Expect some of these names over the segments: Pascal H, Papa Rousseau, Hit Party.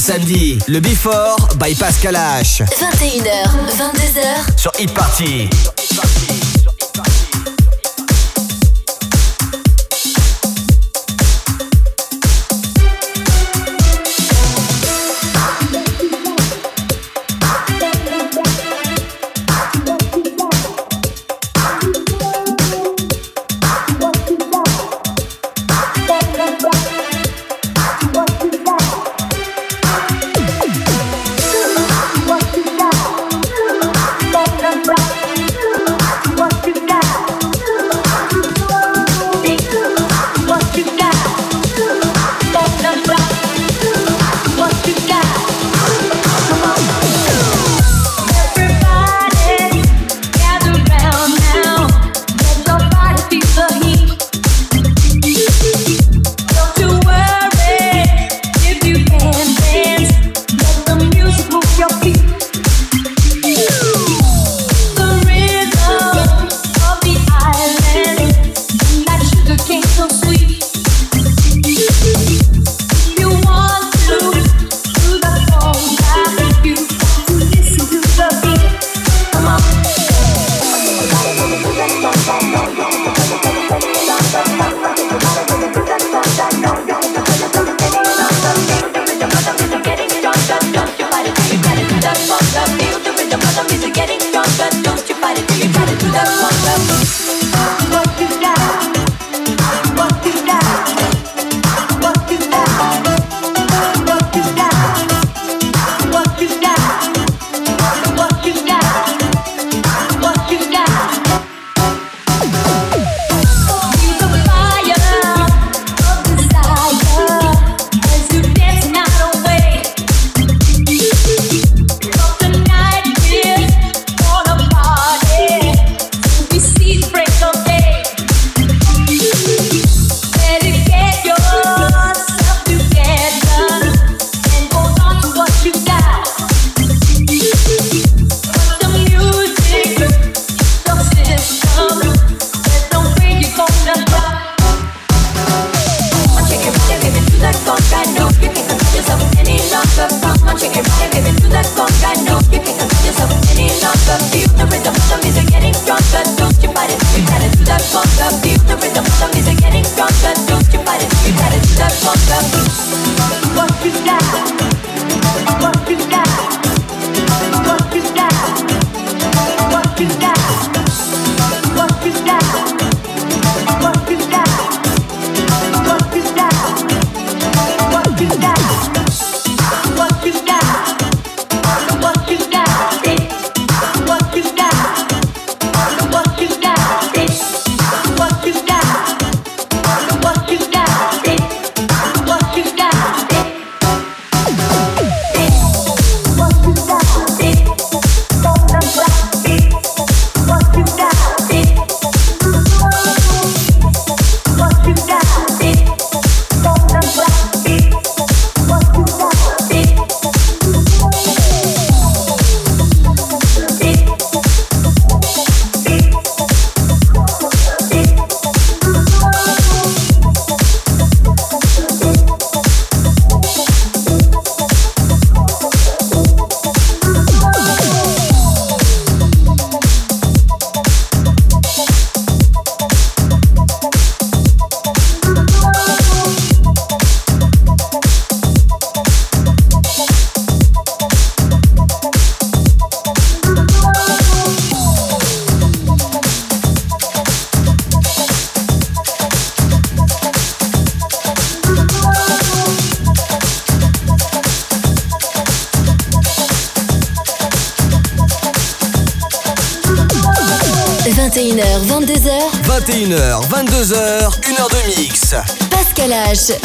Samedi, le Before by Pascal H. 21h, 22h sur Hit Party.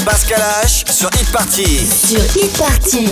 Pascal H sur Hit Party. Sur Hit Party.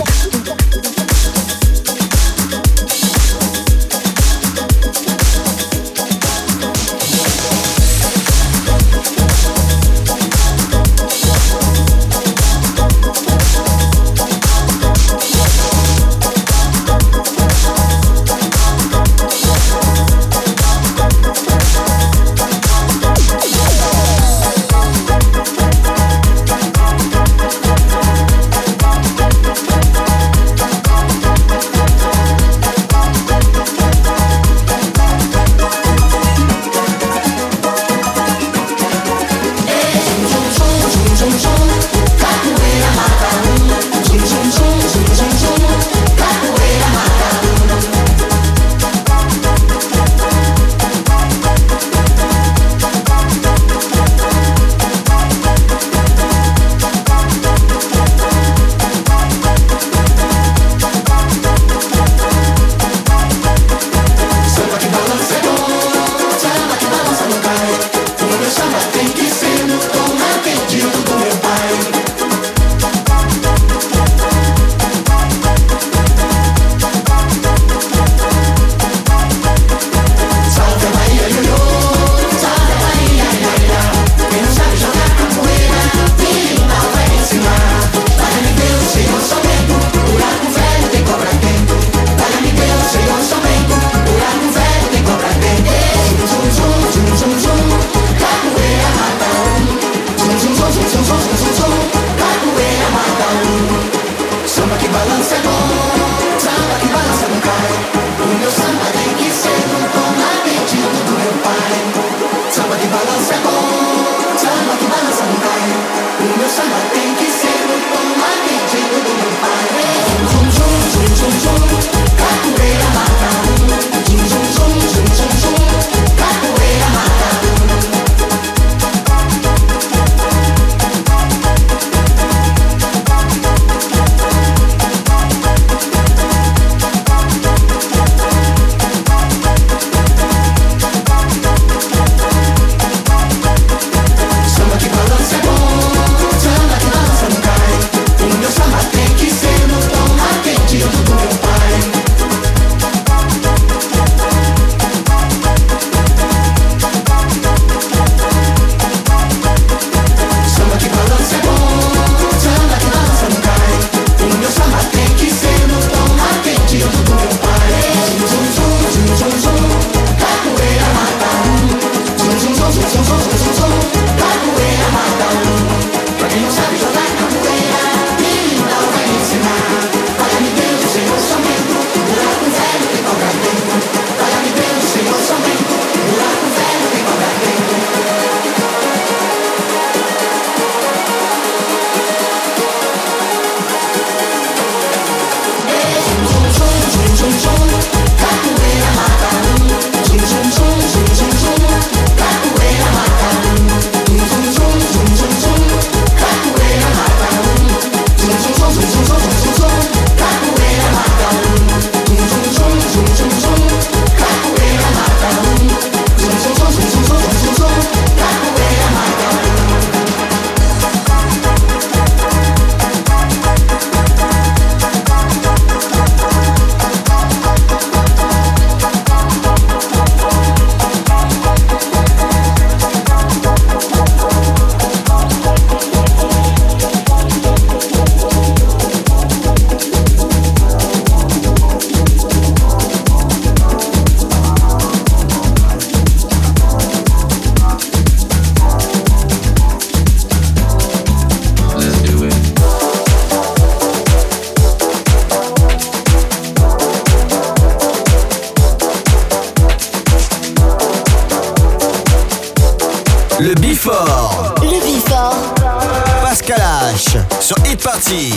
H sur Hit Party.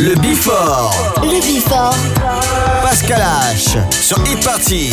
Le Before. Pascal H sur Hit Party.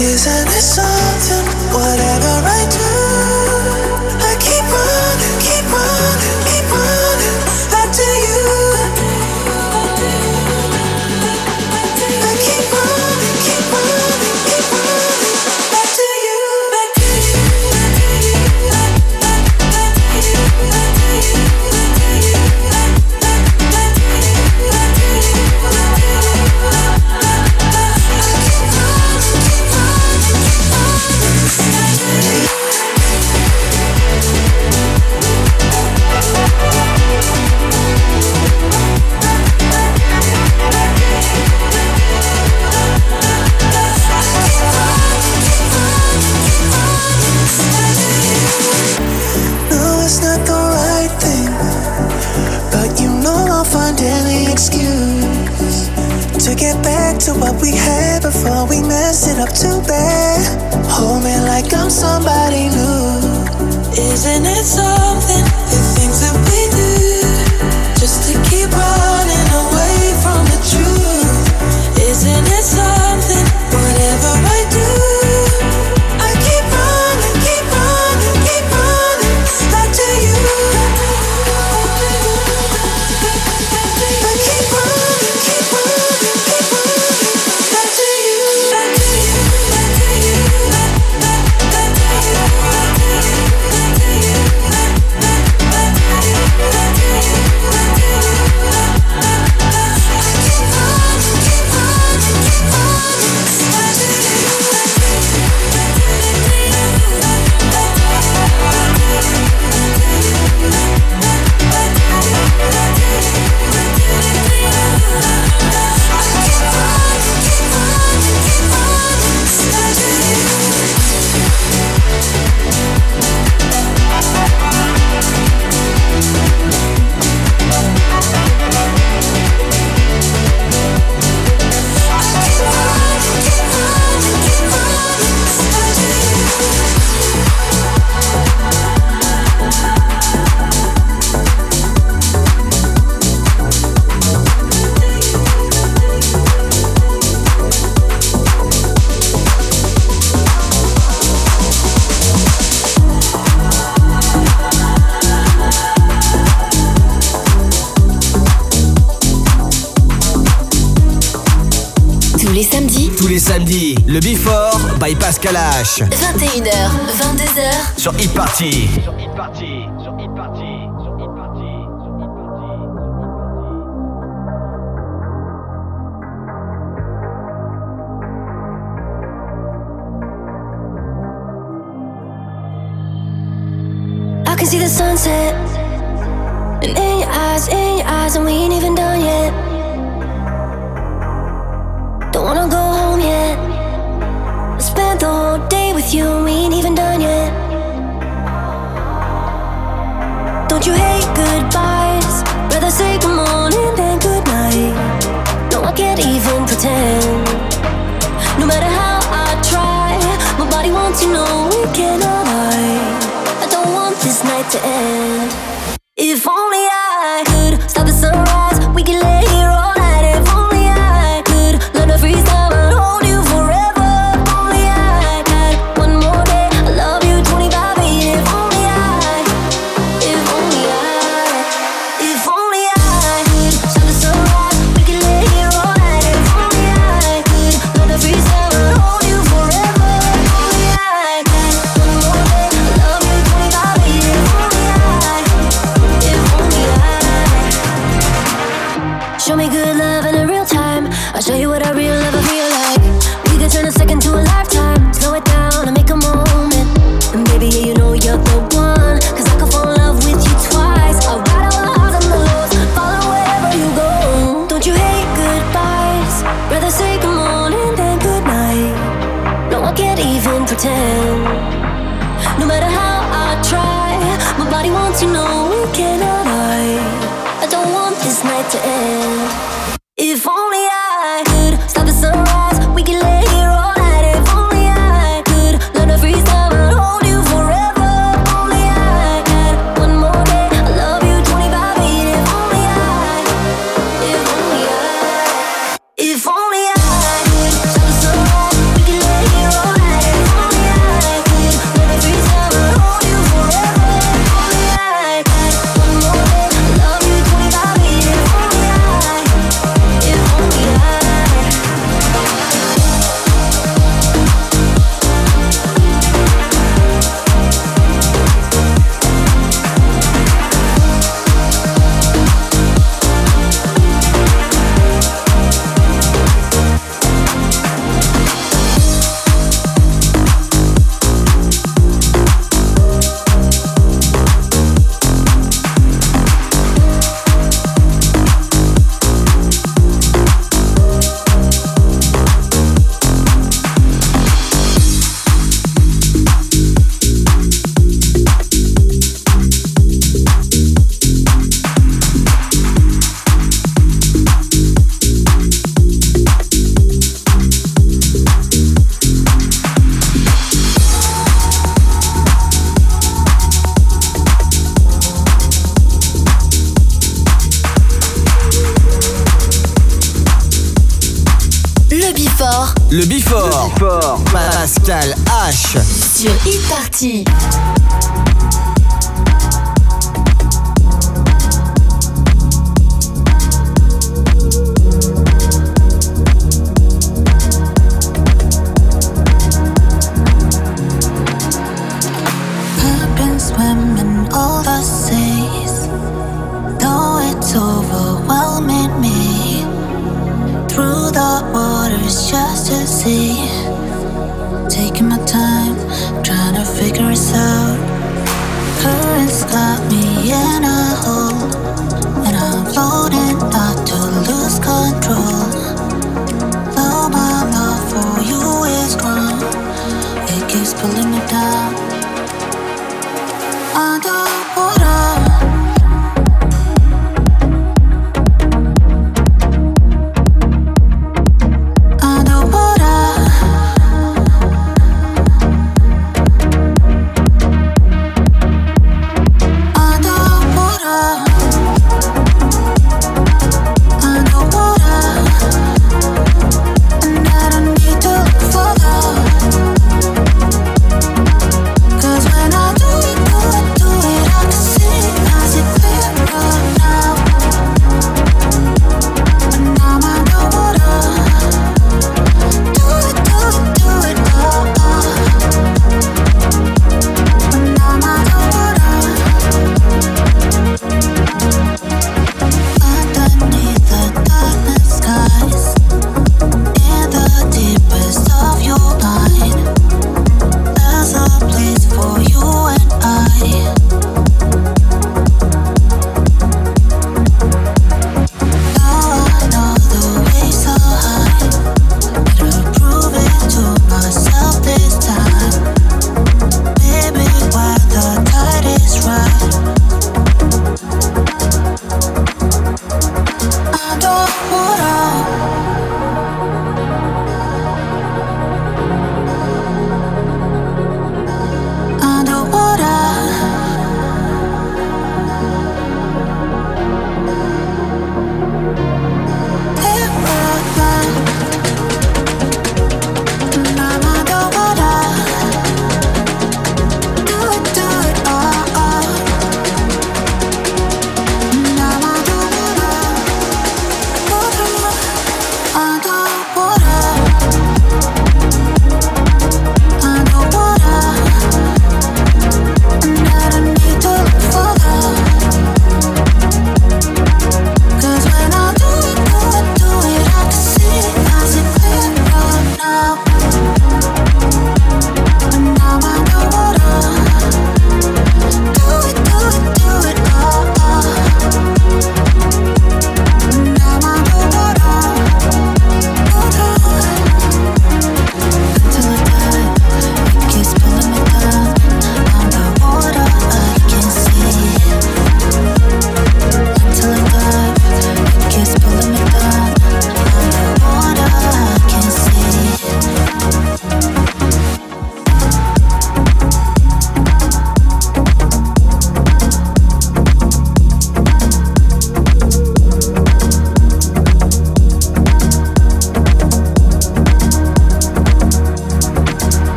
Isn't it something, whatever I do? that we had before we messed it up too bad. Hold me like I'm somebody new. Isn't it something, the things that we do, just to keep running away from the truth? Isn't it something, whatever I do, le Before by Pascal H. 21h, 22h sur Hit Party. I can see the sunset, and in your eyes, and we ain't even done yet. Don't wanna go home yet. I spent the whole day with you and we ain't even done yet. Don't you hate goodbyes? Rather say good morning than good night. No, I can't even pretend. No matter how I try, my body wants to know we cannot lie. I don't want this night to end. If only I could stop the sunrise, we could lay here all night. If only I could learn to freestyle. Le Before. Pascal H. Sur Hit Party. Taking my time, trying to figure it out. Currents got me in a hole, and I'm floating, not to lose control. Though my love for you is strong, it keeps pulling me down. Underwater.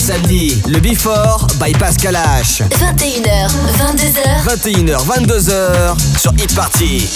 Samedi, le Before by Pascal H. 21h, 22h sur Hit Party.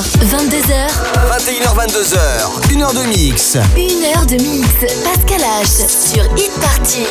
21h, 22h. 1h de mix. 1h de mix. Pascal H sur Hit Party.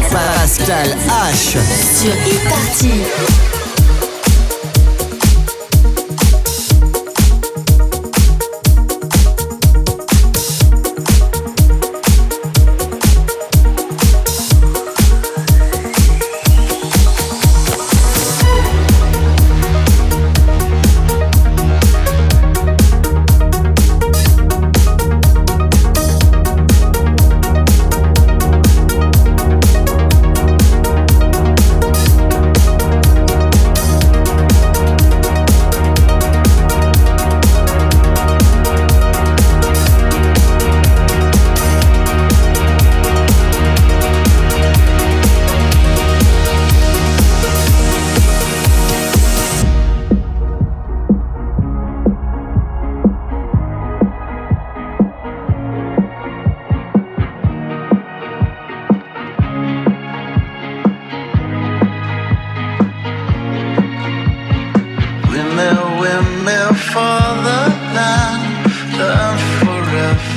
Pascal H sur Hit Party.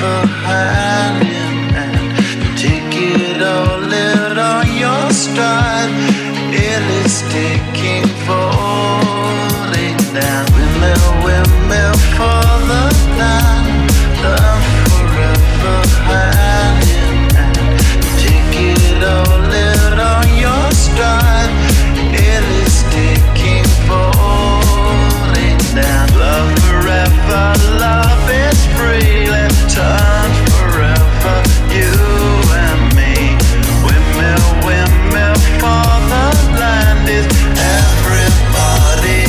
never had him, and you take it all in on your stride. It is taking falling down. Windmill, windmill for the night. Love forever had him, and you take it all in on your stride. It is taking falling down. Love forever, love is free. Let's turn forever, you and me. Windmill, windmill for the land is everybody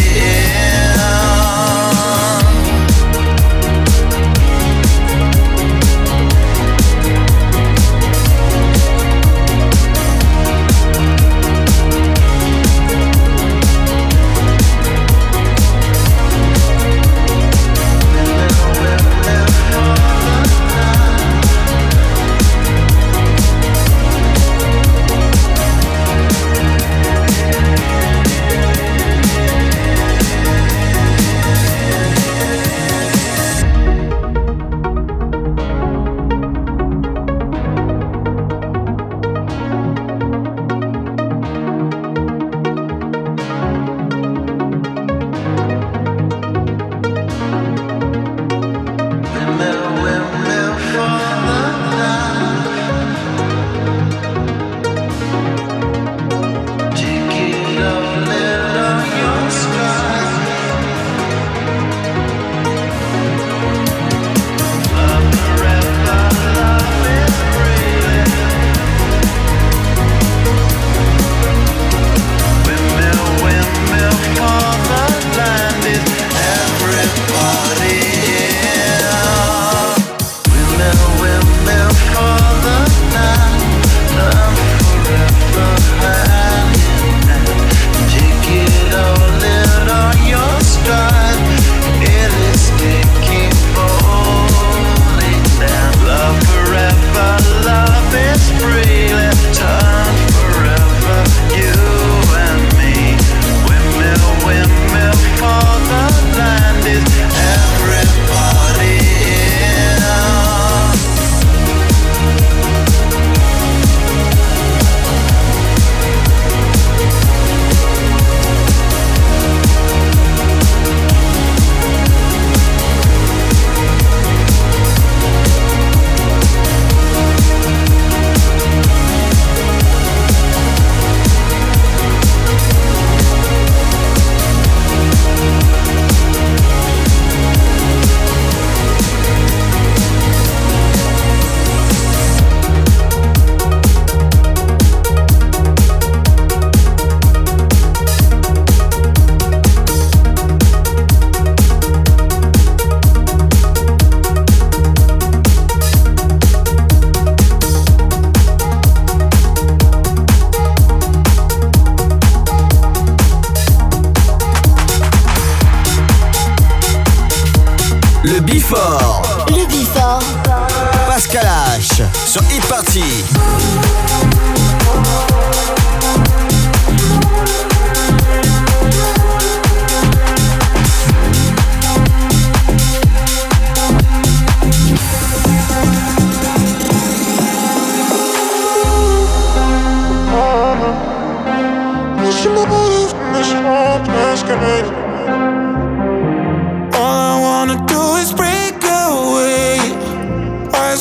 Pascal H sur Hit Party.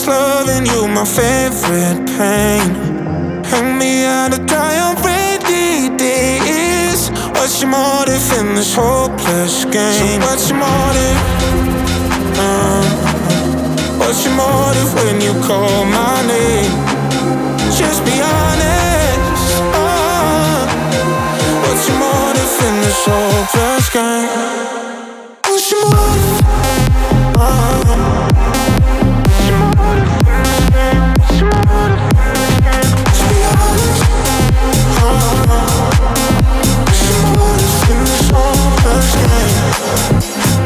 Loving you, my favorite pain. Hang me out to dry on rainy days. What's your motive in this hopeless game? So what's your motive? What's your motive when you call my name? Just be honest. What's your motive in this hopeless game? What's your motive?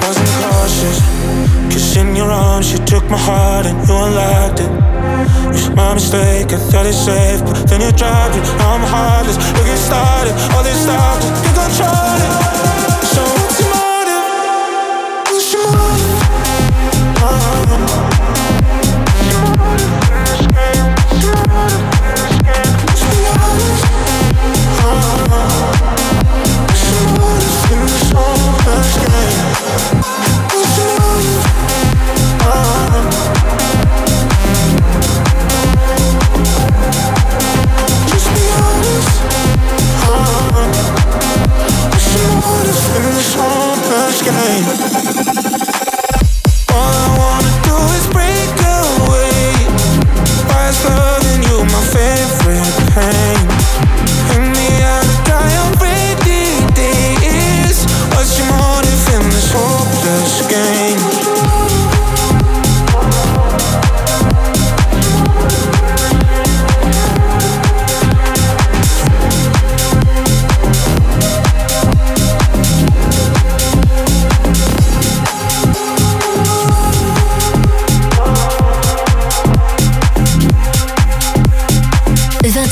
Wasn't cautious, 'cause in your arms you took my heart and you unlocked it. It was my mistake, I thought it safe, but then you dropped it. Now I'm heartless, you get started, all this stuff, just think I tried it. So what's your motive? What's your motive?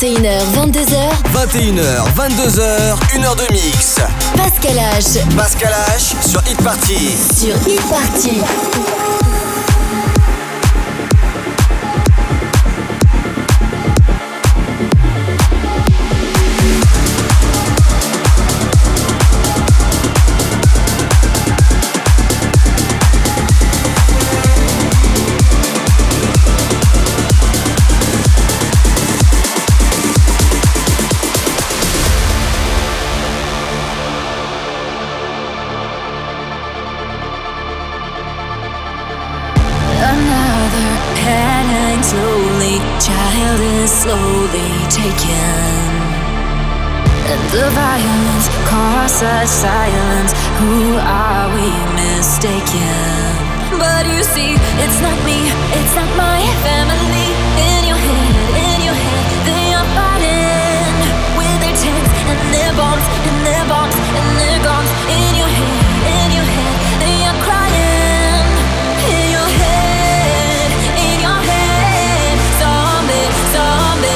21h, 22h. 21h, 22h, 1h de mix. Pascal H. Pascal H sur Hit Party. Sur Hit Party. Slowly taken, and the violence caused such silence. Who are we mistaken? But you see, it's not me, it's not my family. In your head, they are fighting with their tents and their bombs and their bombs and their guns. In your head, they are crying. In your head, zombie, zombie.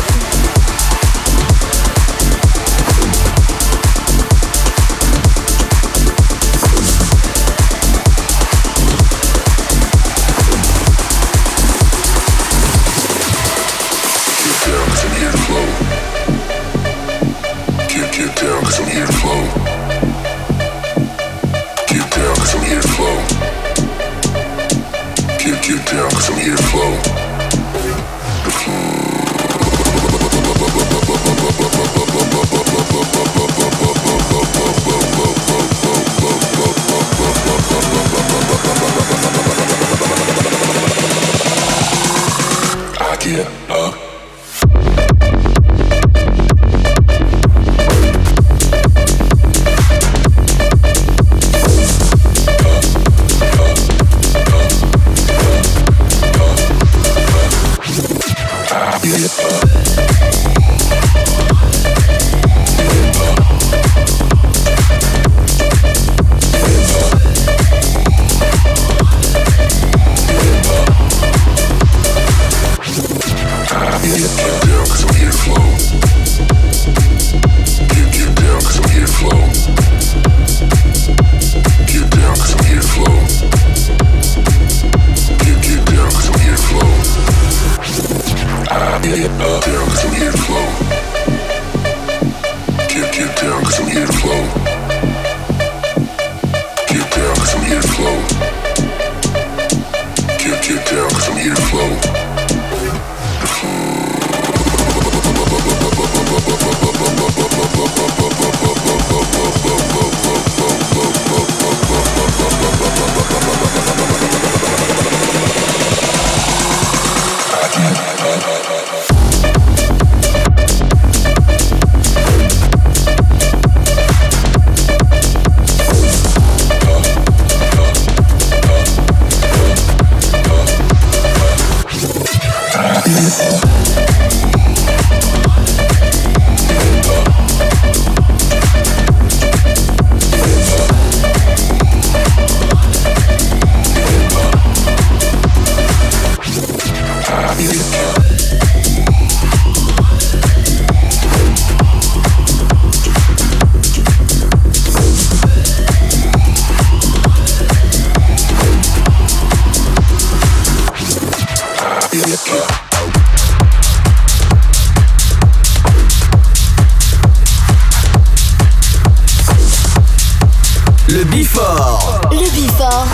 Le Before. Le Before.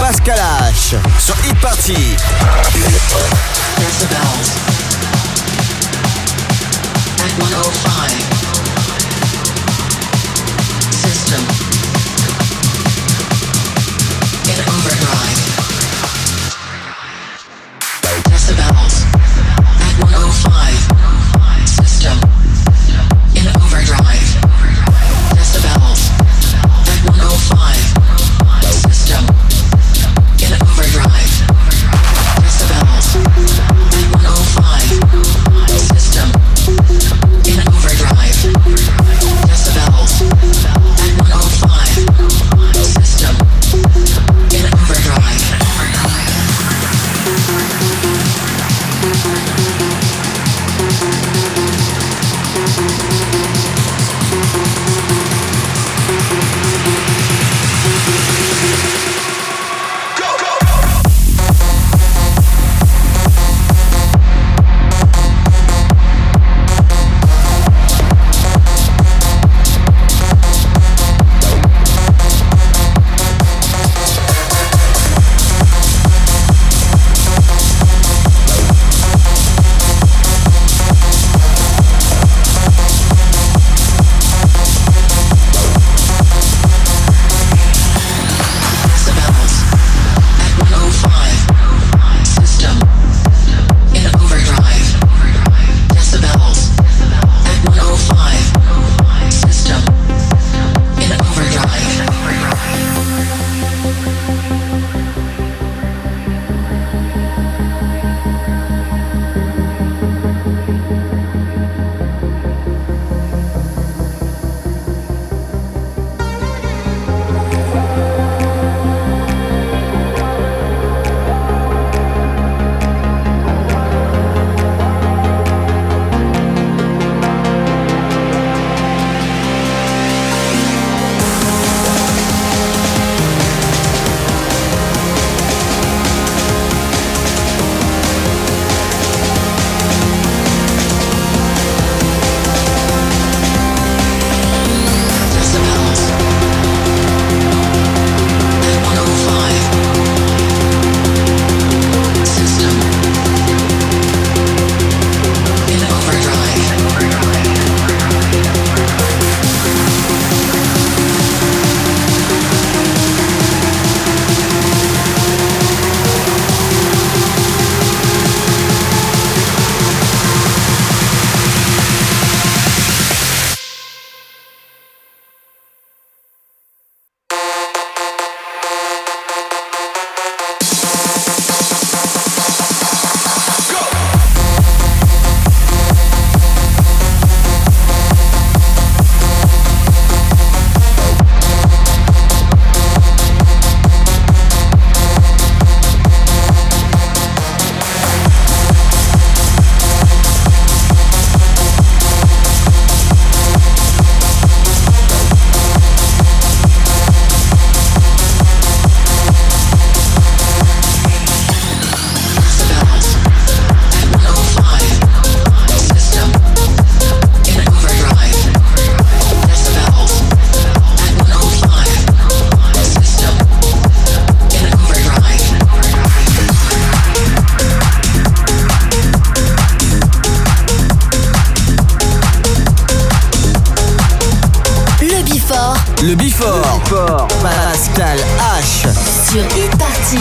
Pascal H sur Hit Party. There's the bells. At 105. System. In overdrive. There's the bells. At 105. System. In overdrive. Le Before. Pascal H sur Hit Party.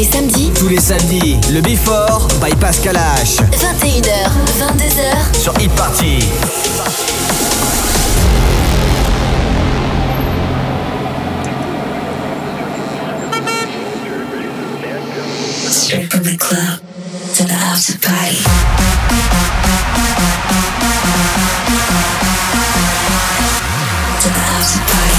Tous les samedis, le Before by Pascal H. 21h, 22h sur Hit Party. Straight from the club to the after party. To the after party.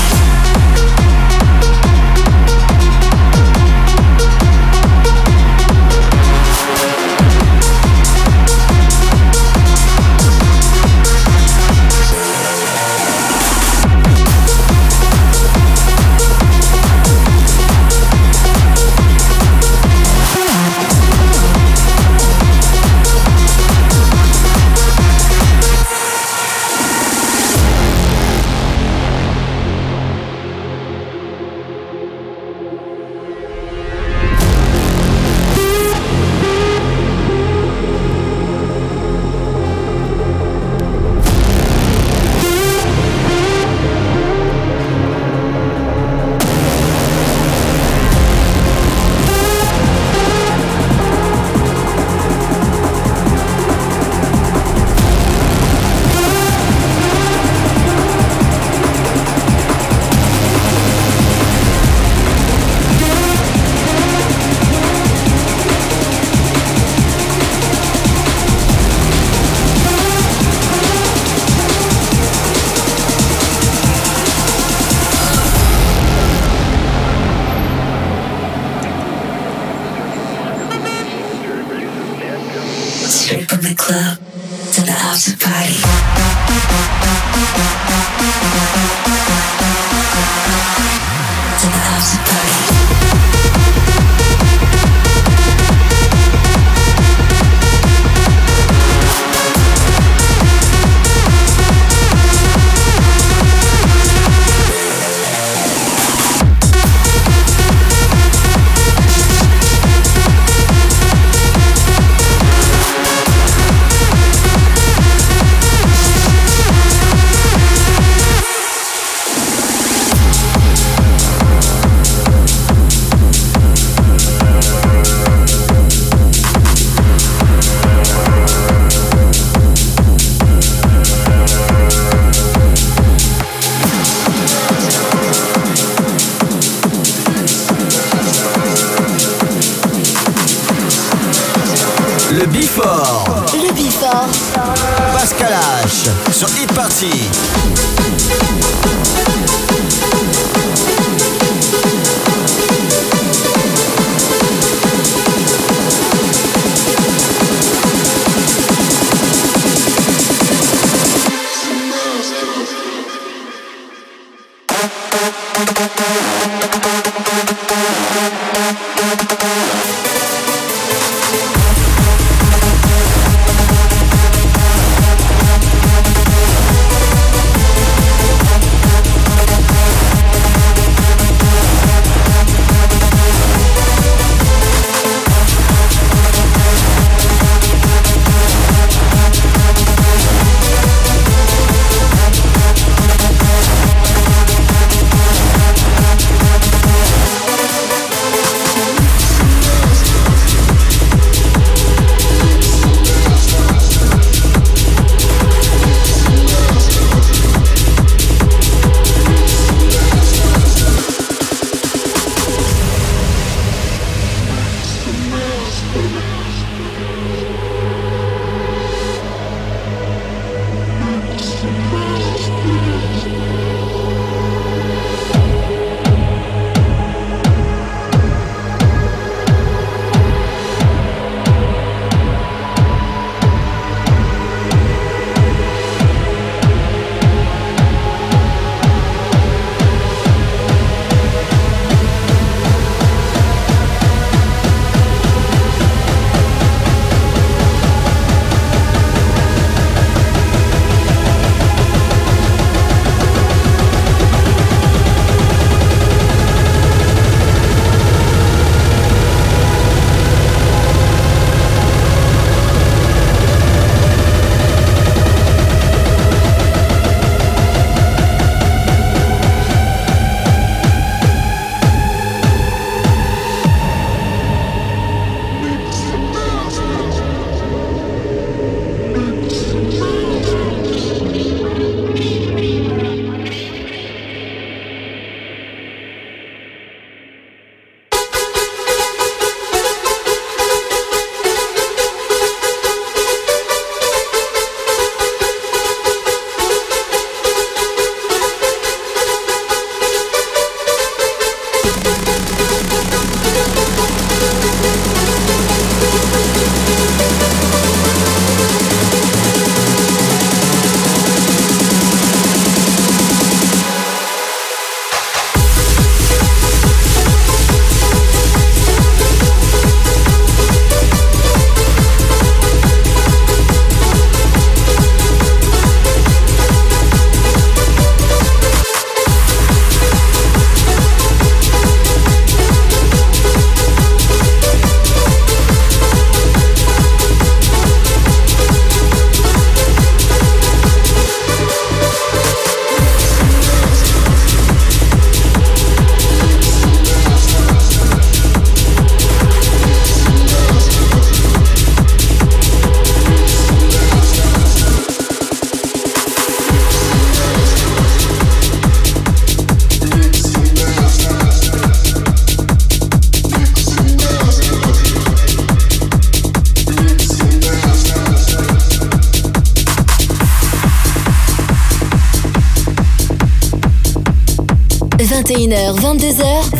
21h, 22h.